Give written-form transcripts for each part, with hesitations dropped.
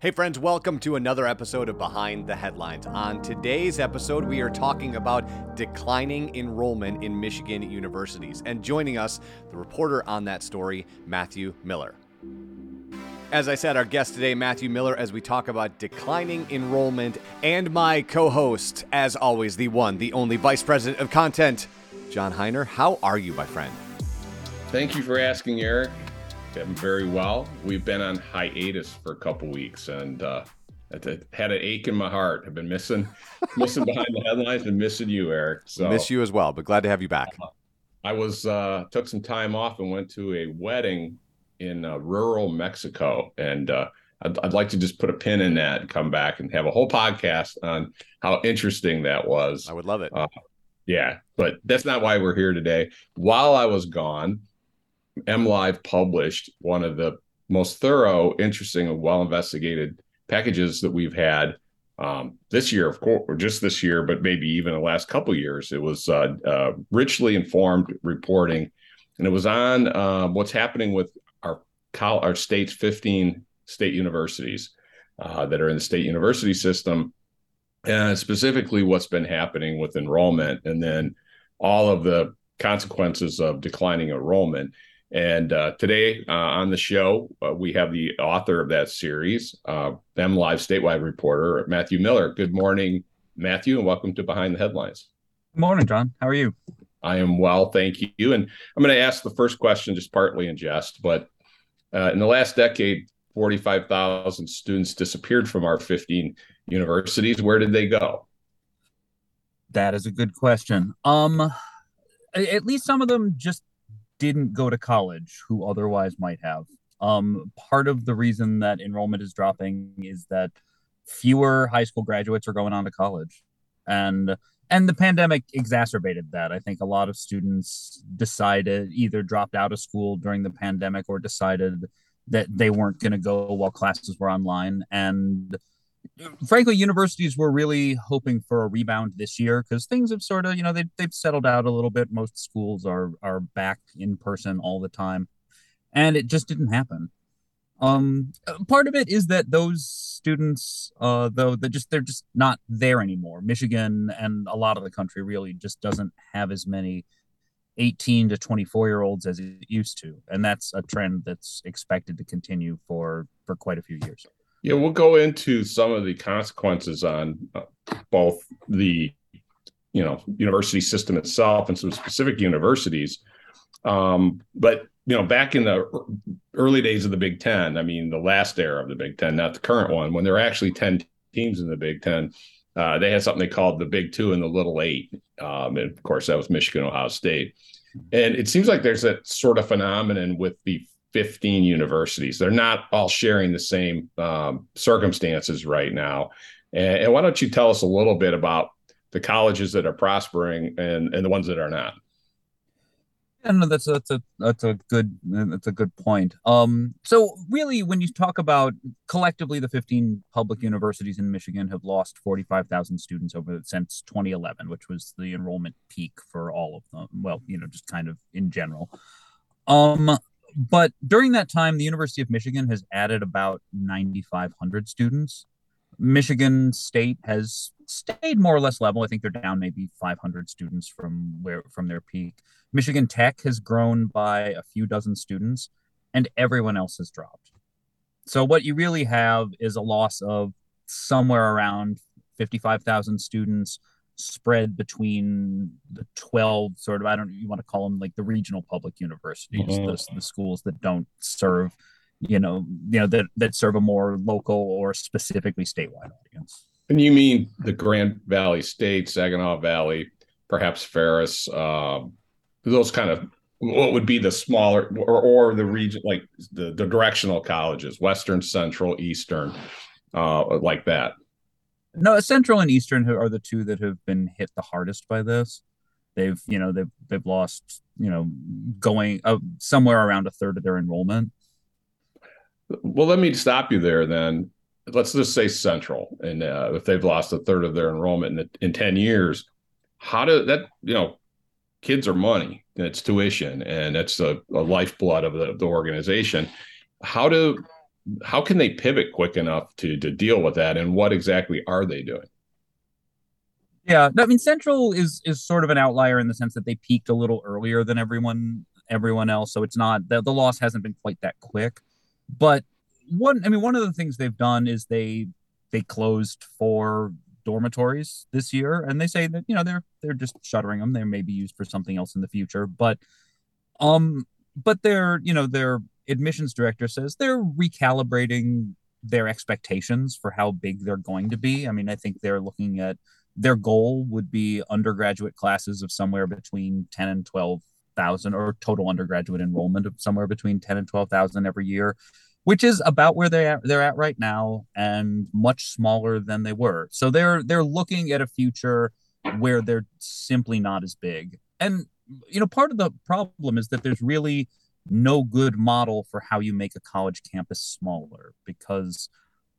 Hey friends, welcome to another episode of Behind the Headlines. On today's episode, we are talking about declining enrollment in Michigan universities. And joining us, the reporter on that story, Matthew Miller. As I said, our guest today, Matthew Miller, as we talk about declining enrollment, and my co-host, as always, the one, the only Vice President of Content, John Hiner. How are you, my friend? Thank you for asking, Eric. I'm very well. We've been on hiatus for a couple weeks, and had an ache in my heart. I've been missing Behind the Headlines and missing you, Eric. So miss you as well, but glad to have you back. I was took some time off and went to a wedding in rural Mexico, and I'd like to just put a pin in that and come back and have a whole podcast on how interesting that was. I would love it. Yeah, but that's not why we're here today. While I was gone, MLive published one of the most thorough, interesting, and well-investigated packages that we've had this year, of course, or just this year, but maybe even the last couple of years. It was richly informed reporting, and it was on what's happening with our state's 15 state universities that are in the state university system, and specifically what's been happening with enrollment, and then all of the consequences of declining enrollment. And today on the show, we have the author of that series, MLive statewide reporter, Matthew Miller. Good morning, Matthew, and welcome to Behind the Headlines. Good morning, John. How are you? I am well, thank you. And I'm going to ask the first question just partly in jest, but in the last decade, 45,000 students disappeared from our 15 universities. Where did they go? That is a good question. At least some of them just didn't go to college who otherwise might have. Part of the reason that enrollment is dropping is that fewer high school graduates are going on to college. And the pandemic exacerbated that. I think a lot of students decided, either dropped out of school during the pandemic or decided that they weren't going to go while classes were online. And frankly, universities were really hoping for a rebound this year because things have sort of, you know, they've settled out a little bit. Most schools are back in person all the time, and it just didn't happen. Part of it is that those students, though, they're just not there anymore. Michigan and a lot of the country really just doesn't have as many 18 to 24-year-olds as it used to, and that's a trend that's expected to continue for quite a few years. Yeah, we'll go into some of the consequences on both the, you know, university system itself and some specific universities. But, you know, back in the early days of the Big Ten, I mean, the last era of the Big Ten, not the current one, when there were actually 10 teams in the Big Ten, they had something they called the Big Two and the Little Eight. And of course, that was Michigan, Ohio State. And it seems like there's that sort of phenomenon with the 15 universities. They're not all sharing the same circumstances right now. And why don't you tell us a little bit about the colleges that are prospering and the ones that are not? Yeah, no, that's a good point. So really, when you talk about collectively, the 15 public universities in Michigan have lost 45,000 students since 2011, which was the enrollment peak for all of them. Well, you know, just kind of in general. But during that time, the University of Michigan has added about 9,500 students. Michigan State has stayed more or less level. I think they're down maybe 500 students from their peak. Michigan Tech has grown by a few dozen students, and everyone else has dropped. So what you really have is a loss of somewhere around 55,000 students spread between the 12 sort of, you want to call them like the regional public universities, the schools that don't serve, you know, that serve a more local or specifically statewide audience. And you mean the Grand Valley State, Saginaw Valley, perhaps Ferris, those kind of, what would be the smaller or the region, like the directional colleges, Western, Central, Eastern, like that. No, Central and Eastern are the two that have been hit the hardest by this. They've lost, going somewhere around a third of their enrollment. Well, let me stop you there then. Let's just say Central, and if they've lost a third of their enrollment in 10 years, how do that, kids are money, and it's tuition, and it's a lifeblood of the organization. How do how can they pivot quick enough to deal with that? And what exactly are they doing? Yeah, I mean, Central is sort of an outlier in the sense that they peaked a little earlier than everyone else. So it's not the loss hasn't been quite that quick. But one of the things they've done is they closed 4 dormitories this year, and they say that, you know, they're just shuttering them. They may be used for something else in the future, but they're, you know, their admissions director says they're recalibrating their expectations for how big they're going to be. I mean, I think they're looking at their goal would be undergraduate classes of somewhere between 10 and 12,000, or total undergraduate enrollment of somewhere between 10 and 12,000 every year, which is about where they're at right now, and much smaller than they were. So they're looking at a future where they're simply not as big. And, you know, part of the problem is that there's really no good model for how you make a college campus smaller, because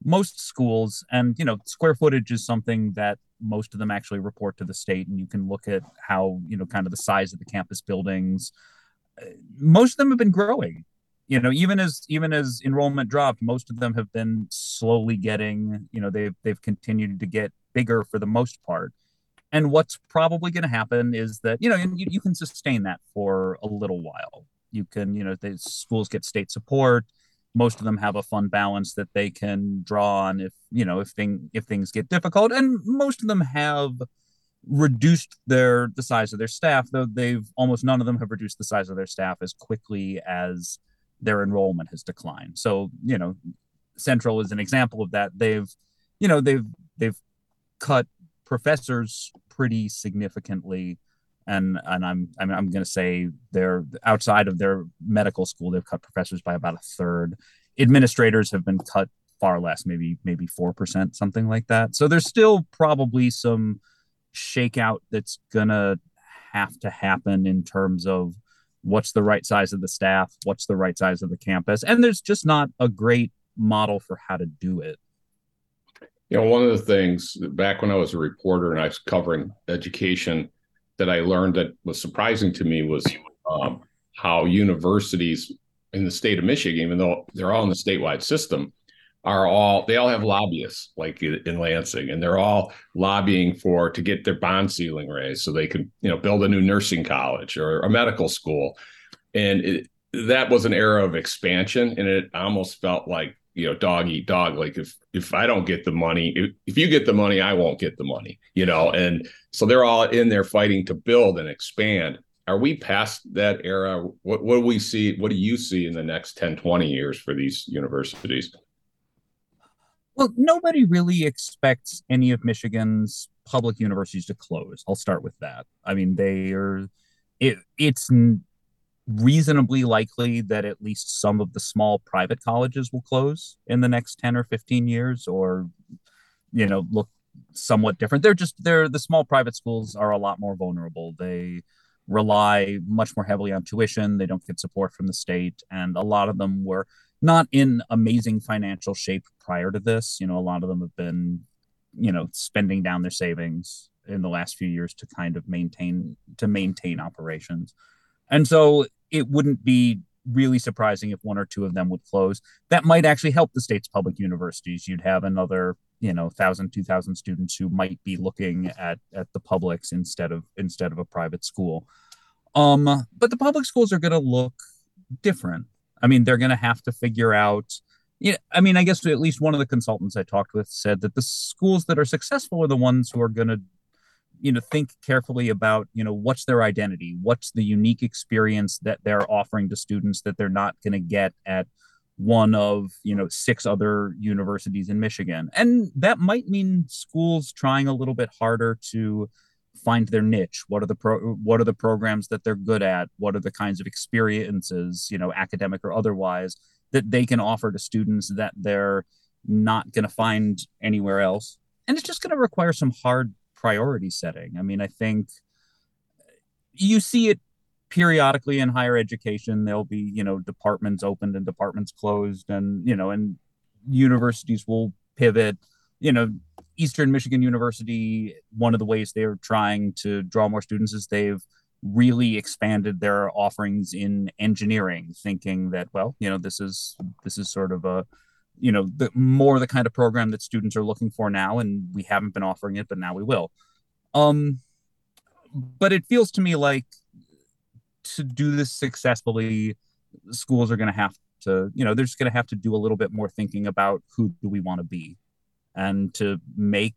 most schools, and, you know, square footage is something that most of them actually report to the state, and you can look at how, you know, kind of the size of the campus buildings. Most of them have been growing. You know, even as enrollment dropped, most of them have been slowly getting, you know, they've continued to get bigger for the most part. And what's probably going to happen is that, you know, you can sustain that for a little while. You can, you know, the schools get state support. Most of them have a fund balance that they can draw on if, you know, if things get difficult. And most of them have reduced the size of their staff, though none of them have reduced the size of their staff as quickly as their enrollment has declined. So, you know, Central is an example of that. They've cut professors pretty significantly, and I'm going to say they're outside of their medical school, they've cut professors by about 1/3. Administrators have been cut far less, maybe 4%, something like that. So there's still probably some shakeout that's going to have to happen in terms of what's the right size of the staff, what's the right size of the campus, and there's just not a great model for how to do it. You know, one of the things back when I was a reporter and I was covering education that I learned that was surprising to me was how universities in the state of Michigan, even though they're all in the statewide system, they all have lobbyists, like in Lansing, and they're all lobbying to get their bond ceiling raised so they can, you know, build a new nursing college or a medical school. And that was an era of expansion, and it almost felt like, you know, dog eat dog. Like if I don't get the money, if you get the money, I won't get the money, you know. And so they're all in there fighting to build and expand. Are we past that era? What do we see? What do you see in the next 10, 20 years for these universities? Well, nobody really expects any of Michigan's public universities to close. I'll start with that. I mean, it's reasonably likely that at least some of the small private colleges will close in the next 10 or 15 years, or, you know, look somewhat different. The small private schools are a lot more vulnerable. They rely much more heavily on tuition. They don't get support from the state. And a lot of them were not in amazing financial shape prior to this. You know, a lot of them have been, you know, spending down their savings in the last few years to kind of maintain operations. And so it wouldn't be really surprising if one or two of them would close. That might actually help the state's public universities. You'd have another, you know, 1,000, 2,000 students who might be looking at the publics instead of a private school. But the public schools are going to look different. I mean, they're going to have to figure out, you know, I mean, I guess at least one of the consultants I talked with said that the schools that are successful are the ones who are going to, you know, think carefully about, you know, what's their identity, what's the unique experience that they're offering to students that they're not going to get at one of, you know, 6 other universities in Michigan. And that might mean schools trying a little bit harder to find their niche. What are the programs that they're good at? What are the kinds of experiences, you know, academic or otherwise, that they can offer to students that they're not going to find anywhere else? And it's just going to require some hard priority setting. I mean, I think you see it periodically in higher education. There'll be, you know, departments opened and departments closed, and, you know, and universities will pivot. You know, Eastern Michigan University, one of the ways they're trying to draw more students is they've really expanded their offerings in engineering, thinking that, well, you know, this is sort of a you know, the more the kind of program that students are looking for now, and we haven't been offering it, but now we will. But it feels to me like to do this successfully, schools are going to have to, you know, they're just going to have to do a little bit more thinking about who do we want to be, and to make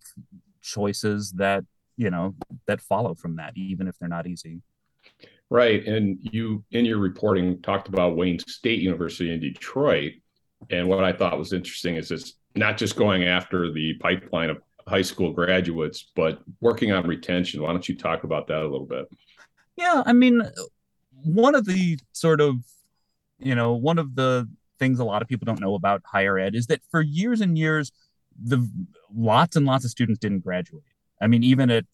choices that, you know, that follow from that, even if they're not easy. Right. And you, in your reporting, talked about Wayne State University in Detroit. And what I thought was interesting is it's not just going after the pipeline of high school graduates, but working on retention. Why don't you talk about that a little bit? Yeah, I mean, one of the sort of, you know, one of the things a lot of people don't know about higher ed is that for years and years, the lots and lots of students didn't graduate. I mean, even at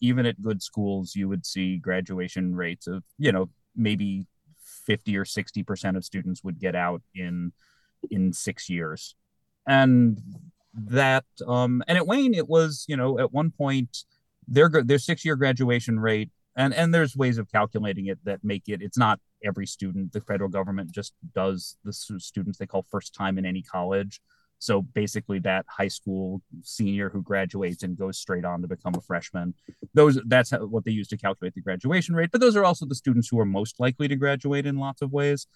good schools, you would see graduation rates of, you know, maybe 50 or 60% of students would get out in 6 years. And that, and at Wayne, it was, you know, at one point, their 6-year graduation rate, and there's ways of calculating it that make it, it's not every student. The federal government just does the students they call first time in any college. So basically that high school senior who graduates and goes straight on to become a freshman, that's what they use to calculate the graduation rate. But those are also the students who are most likely to graduate in lots of ways.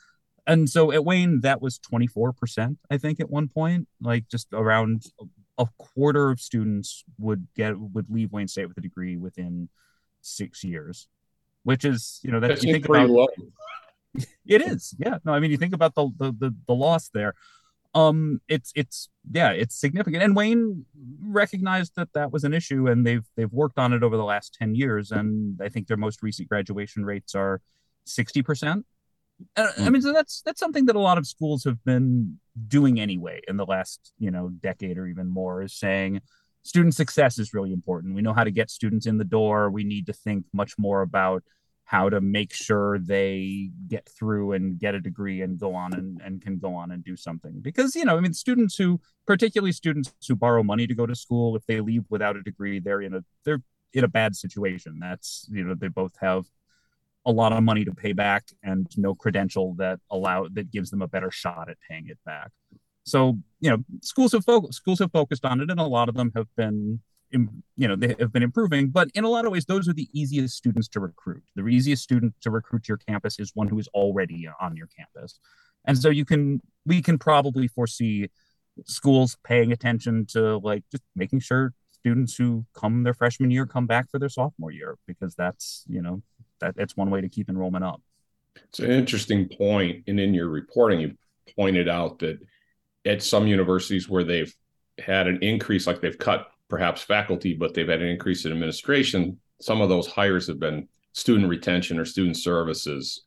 And so at Wayne, that was 24%, I think, at one point, like just around a quarter of students would leave Wayne State with a degree within 6 years, which is, you know, that you think about low. It is. Yeah. No, I mean, you think about the loss there. It's significant. And Wayne recognized that was an issue, and they've worked on it over the last 10 years. And I think their most recent graduation rates are 60%. I mean, so that's something that a lot of schools have been doing anyway in the last, you know, decade or even more, is saying student success is really important. We know how to get students in the door. We need to think much more about how to make sure they get through and get a degree and go on and can go on and do something. Because, you know, I mean, particularly students who borrow money to go to school, if they leave without a degree, they're in a bad situation. That's, you know, they both have a lot of money to pay back and no credential that gives them a better shot at paying it back. So, you know, schools have focused on it, and a lot of them have been, you know, they have been improving, but in a lot of ways, those are the easiest students to recruit. The easiest student to recruit to your campus is one who is already on your campus. And so we can probably foresee schools paying attention to, like, just making sure students who come their freshman year come back for their sophomore year, because that's, you know, that's one way to keep enrollment up. It's an interesting point. And in your reporting, you pointed out that at some universities where they've had an increase, like they've cut perhaps faculty, but they've had an increase in administration, some of those hires have been student retention or student services,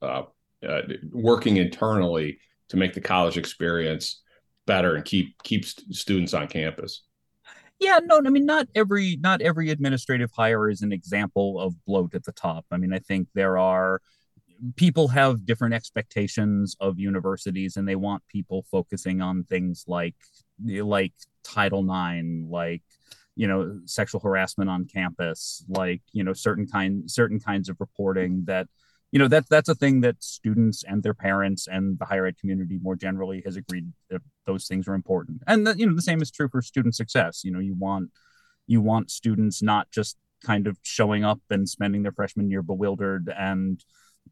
working internally to make the college experience better and keep students on campus. Yeah, no, I mean, not every administrative hire is an example of bloat at the top. I mean, I think people have different expectations of universities, and they want people focusing on things like Title IX, like, you know, sexual harassment on campus, like, you know, certain kinds of reporting that, you know, that's a thing that students and their parents and the higher ed community more generally has agreed that those things are important. And that, you know, the same is true for student success. You know, you want students not just kind of showing up and spending their freshman year bewildered and,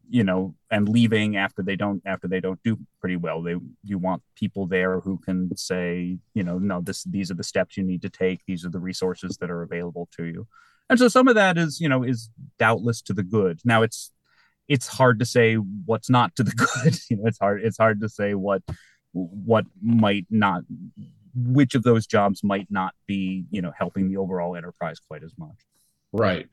you know, and leaving after they don't do pretty well. You want people there who can say, you know, no, these are the steps you need to take. These are the resources that are available to you. And so some of that is, you know, is doubtless to the good. Now it's hard to say what's not to the good. You know, it's hard to say what might not, which of those jobs might not be, you know, helping the overall enterprise quite as much. Right.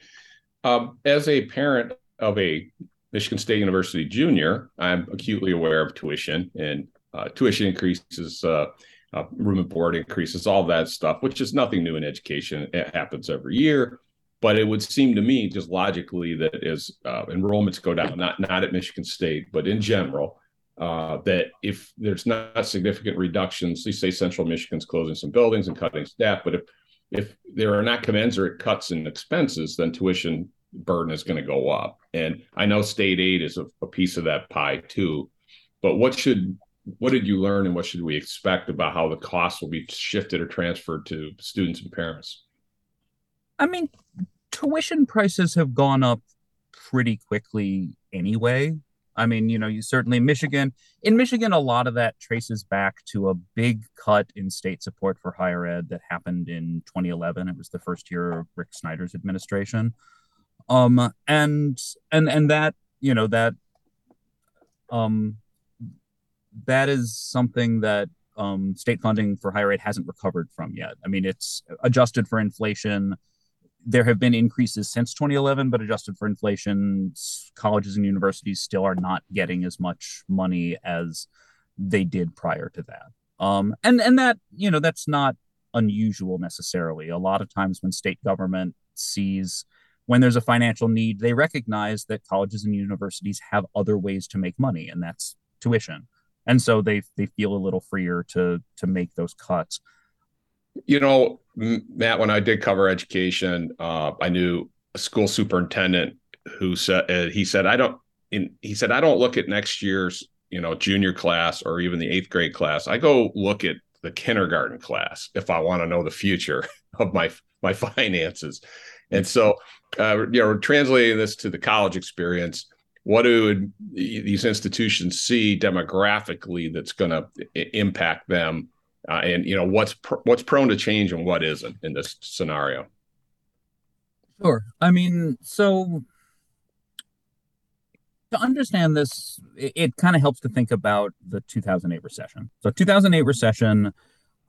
As a parent of a Michigan State University junior, I'm acutely aware of tuition and tuition increases, room and board increases, all that stuff, which is nothing new in education. It happens every year. But it would seem to me just logically that as enrollments go down, not at Michigan State, but in general, that if there's not significant reductions, let's say Central Michigan's closing some buildings and cutting staff, but if there are not commensurate cuts in expenses, then tuition burden is going to go up. And I know state aid is a piece of that pie too, but what should what did you learn and what should we expect about how the costs will be shifted or transferred to students and parents? I mean, tuition prices have gone up pretty quickly anyway. I mean, you know, you certainly in Michigan, a lot of that traces back to a big cut in state support for higher ed that happened in 2011. It was the first year of Rick Snyder's administration. And that, you know, that is something that state funding for higher ed hasn't recovered from yet. I mean, it's adjusted for inflation. There have been increases since 2011, but adjusted for inflation, colleges and universities still are not getting as much money as they did prior to that. And that, you know, that's not unusual necessarily. A lot of times when state government sees, when there's a financial need, they recognize that colleges and universities have other ways to make money, and that's tuition. And so they feel a little freer to make those cuts. You know, Matt, when I did cover education, I knew a school superintendent who said, I don't look at next year's, you know, junior class or even the eighth grade class. I go look at the kindergarten class if I want to know the future of my finances. And so, you know, translating this to the college experience, what do these institutions see demographically that's going to impact them? And, you know, what's prone to change and what isn't in this scenario? Sure. I mean, so to understand this, it kind of helps to think about the 2008 recession. So 2008 recession,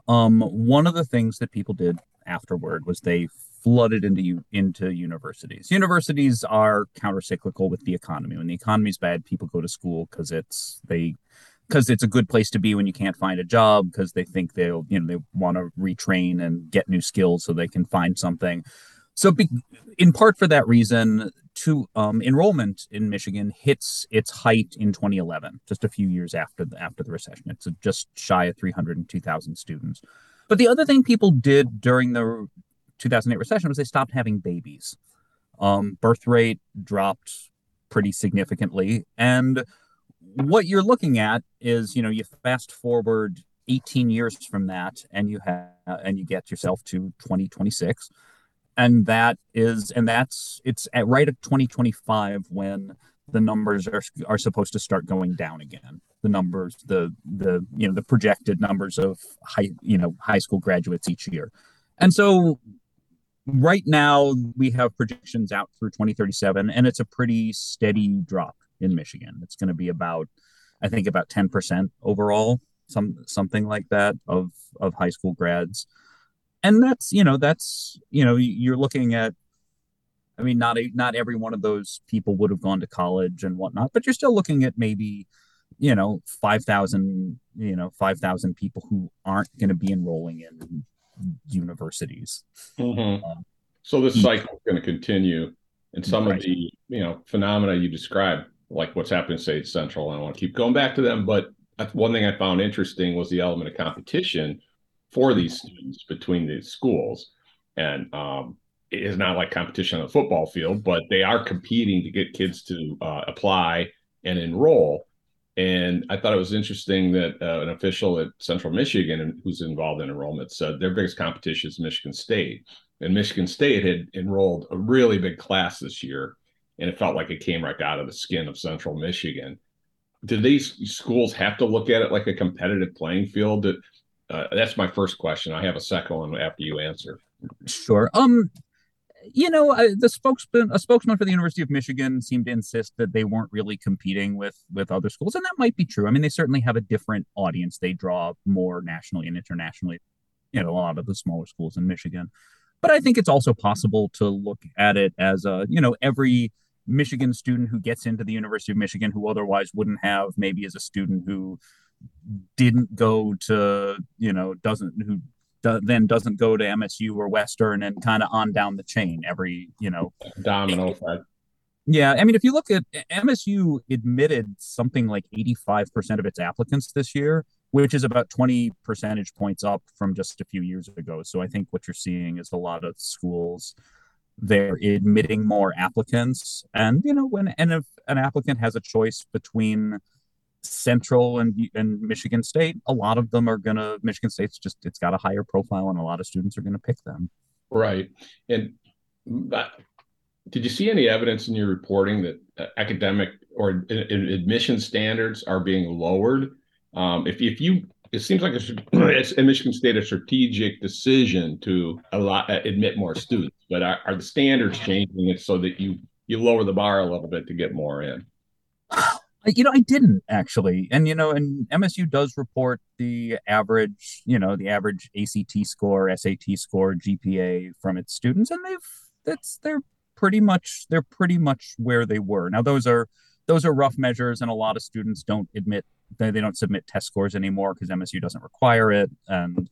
one of the things that people did afterward was they flooded into universities. Universities are countercyclical with the economy. When the economy's bad, people go to school because it's a good place to be when you can't find a job, because they think they want to retrain and get new skills so they can find something. So in part for that reason, enrollment in Michigan hits its height in 2011, just a few years after the recession. It's just shy of 302,000 students. But the other thing people did during the 2008 recession was they stopped having babies. Birth rate dropped pretty significantly. And what you're looking at is, you know, you fast forward 18 years from that and you get yourself to 2026. It's at right at 2025 when the numbers are supposed to start going down again. The numbers, the projected numbers of high school graduates each year. And so right now we have projections out through 2037, and it's a pretty steady drop in Michigan. It's going to be about 10% overall, something like that of high school grads. And that's you're looking at, I mean, not every one of those people would have gone to college and whatnot, but you're still looking at maybe, you know, 5,000 people who aren't going to be enrolling in universities. Mm-hmm. So this cycle is going to continue. And some of the, you know, phenomena you described, like what's happening, say, at Central, I don't want to keep going back to them, but one thing I found interesting was the element of competition for these students between these schools. And it is not like competition on the football field, but they are competing to get kids to apply and enroll. And I thought it was interesting that an official at Central Michigan who's involved in enrollment said their biggest competition is Michigan State. And Michigan State had enrolled a really big class this year, and it felt like it came right out of the skin of Central Michigan. Do these schools have to look at it like a competitive playing field? That's my first question. I have a second one after you answer. Sure. You know, a spokesman for the University of Michigan seemed to insist that they weren't really competing with other schools. And that might be true. I mean, they certainly have a different audience. They draw more nationally and internationally, you know, a lot of the smaller schools in Michigan. But I think it's also possible to look at it as every Michigan student who gets into the University of Michigan who otherwise wouldn't have, maybe is a student who didn't go to, you know, then doesn't go to MSU or Western, and kind of on down the chain, every, you know, domino effect. Yeah. I mean, if you look at MSU, admitted something like 85% of its applicants this year, which is about 20 percentage points up from just a few years ago. So I think what you're seeing is a lot of schools, they're admitting more applicants. And, you know, when an applicant has a choice between Central and Michigan State, a lot of them are going to, Michigan State's just, it's got a higher profile and a lot of students are going to pick them. Right. And did you see any evidence in your reporting that academic or admission standards are being lowered? It seems like it's in Michigan State, a strategic decision to admit more students, but are the standards changing it so that you lower the bar a little bit to get more in? I didn't actually. And, and MSU does report the average ACT score, SAT score, GPA from its students. And they're pretty much where they were. Now, those are rough measures. And a lot of students don't admit, they don't submit test scores anymore because MSU doesn't require it. And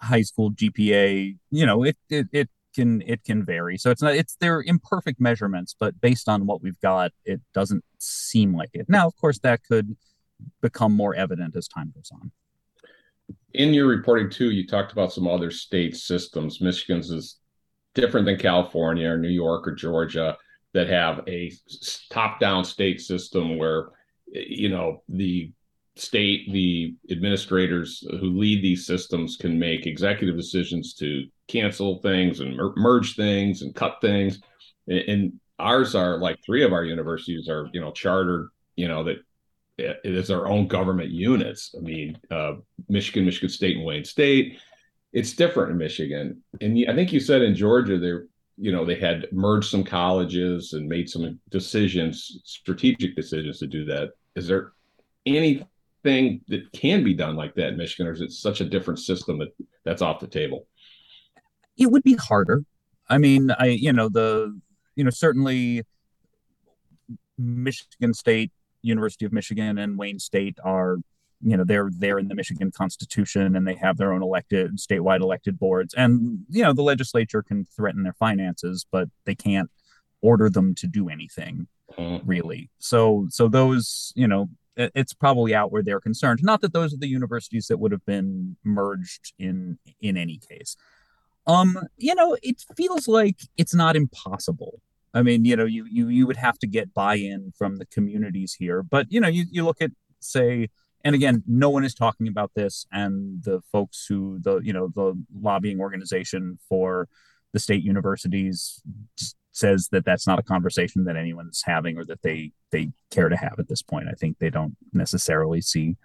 high school GPA, it can vary. So they're imperfect measurements, but based on what we've got, it doesn't seem like it. Now, of course, that could become more evident as time goes on. In your reporting too, you talked about some other state systems. Michigan's is different than California or New York or Georgia that have a top-down state system where, the state, the administrators who lead these systems can make executive decisions to cancel things and merge things and cut things. And ours are like three of our universities are, chartered, that it is our own government units. I mean, Michigan, Michigan State, and Wayne State. It's different in Michigan. And I think you said in Georgia, they had merged some colleges and made some decisions, strategic decisions to do that. Is there anything that can be done like that in Michigan, or is it such a different system that's off the table? It would be harder. I mean, certainly Michigan State, University of Michigan, and Wayne State are, they're there in the Michigan Constitution, and they have their own statewide elected boards. And, the legislature can threaten their finances, but they can't order them to do anything, really. So those, it's probably out where they're concerned. Not that those are the universities that would have been merged in any case. It feels like it's not impossible. I mean, you would have to get buy-in from the communities here. But, you look at, say, and again, no one is talking about this. And the folks who the lobbying organization for the state universities says that that's not a conversation that anyone's having or that they care to have at this point. I think they don't necessarily see,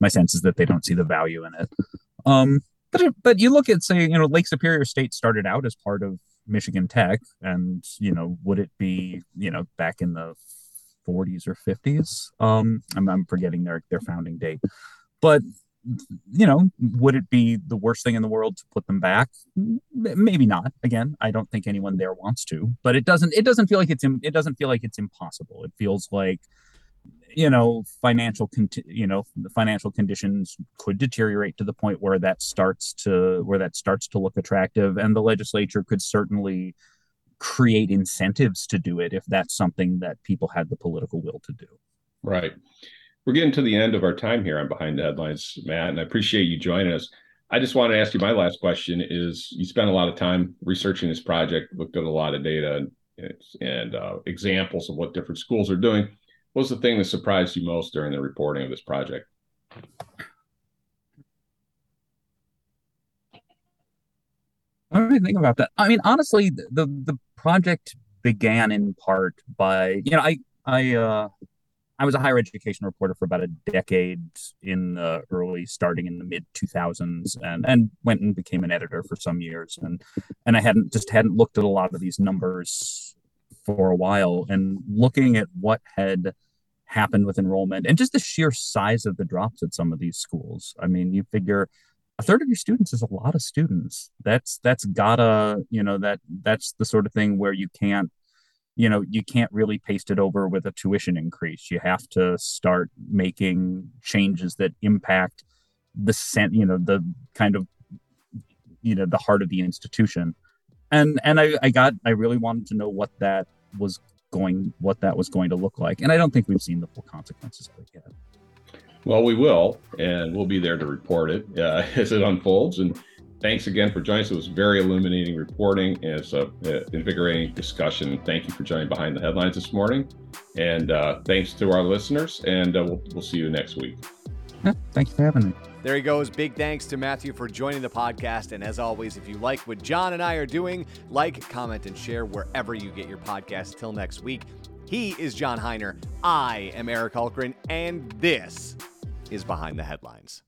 my sense is that they don't see the value in it. But you look at, say, Lake Superior State started out as part of Michigan Tech, and, would it be, back in the 40s or 50s? I'm forgetting their founding date. But, would it be the worst thing in the world to put them back? Maybe not. Again, I don't think anyone there wants to, but it doesn't feel like it's impossible. It feels like, the financial conditions could deteriorate to the point where that starts to look attractive, and the legislature could certainly create incentives to do it if that's something that people had the political will to do. Right. We're getting to the end of our time here on Behind the Headlines, Matt, and I appreciate you joining us. I just want to ask you, my last question is, you spent a lot of time researching this project, looked at a lot of data and examples of what different schools are doing. What was the thing that surprised you most during the reporting of this project? I don't really think about that. I mean, honestly, the project began in part by, I was a higher education reporter for about a decade starting in the mid 2000s, and went and became an editor for some years. And I hadn't looked at a lot of these numbers for a while, and looking at what had happened with enrollment and just the sheer size of the drops at some of these schools. I mean, you figure a third of your students is a lot of students. That's gotta, that's the sort of thing where you can't really paste it over with a tuition increase. You have to start making changes that impact the heart of the institution. And I really wanted to know what that was going to look like. And I don't think we've seen the full consequences of it yet. Well, we will, and we'll be there to report it as it unfolds. And Thanks again for joining us. It was very illuminating reporting, and it's an invigorating discussion. Thank you for joining Behind the Headlines this morning. And thanks to our listeners, and we'll see you next week. Yeah, thanks for having me. There he goes. Big thanks to Matthew for joining the podcast. And as always, if you like what John and I are doing, like, comment, and share wherever you get your podcast. Till next week, he is John Hiner. I am Eric Hulcran, and this is Behind the Headlines.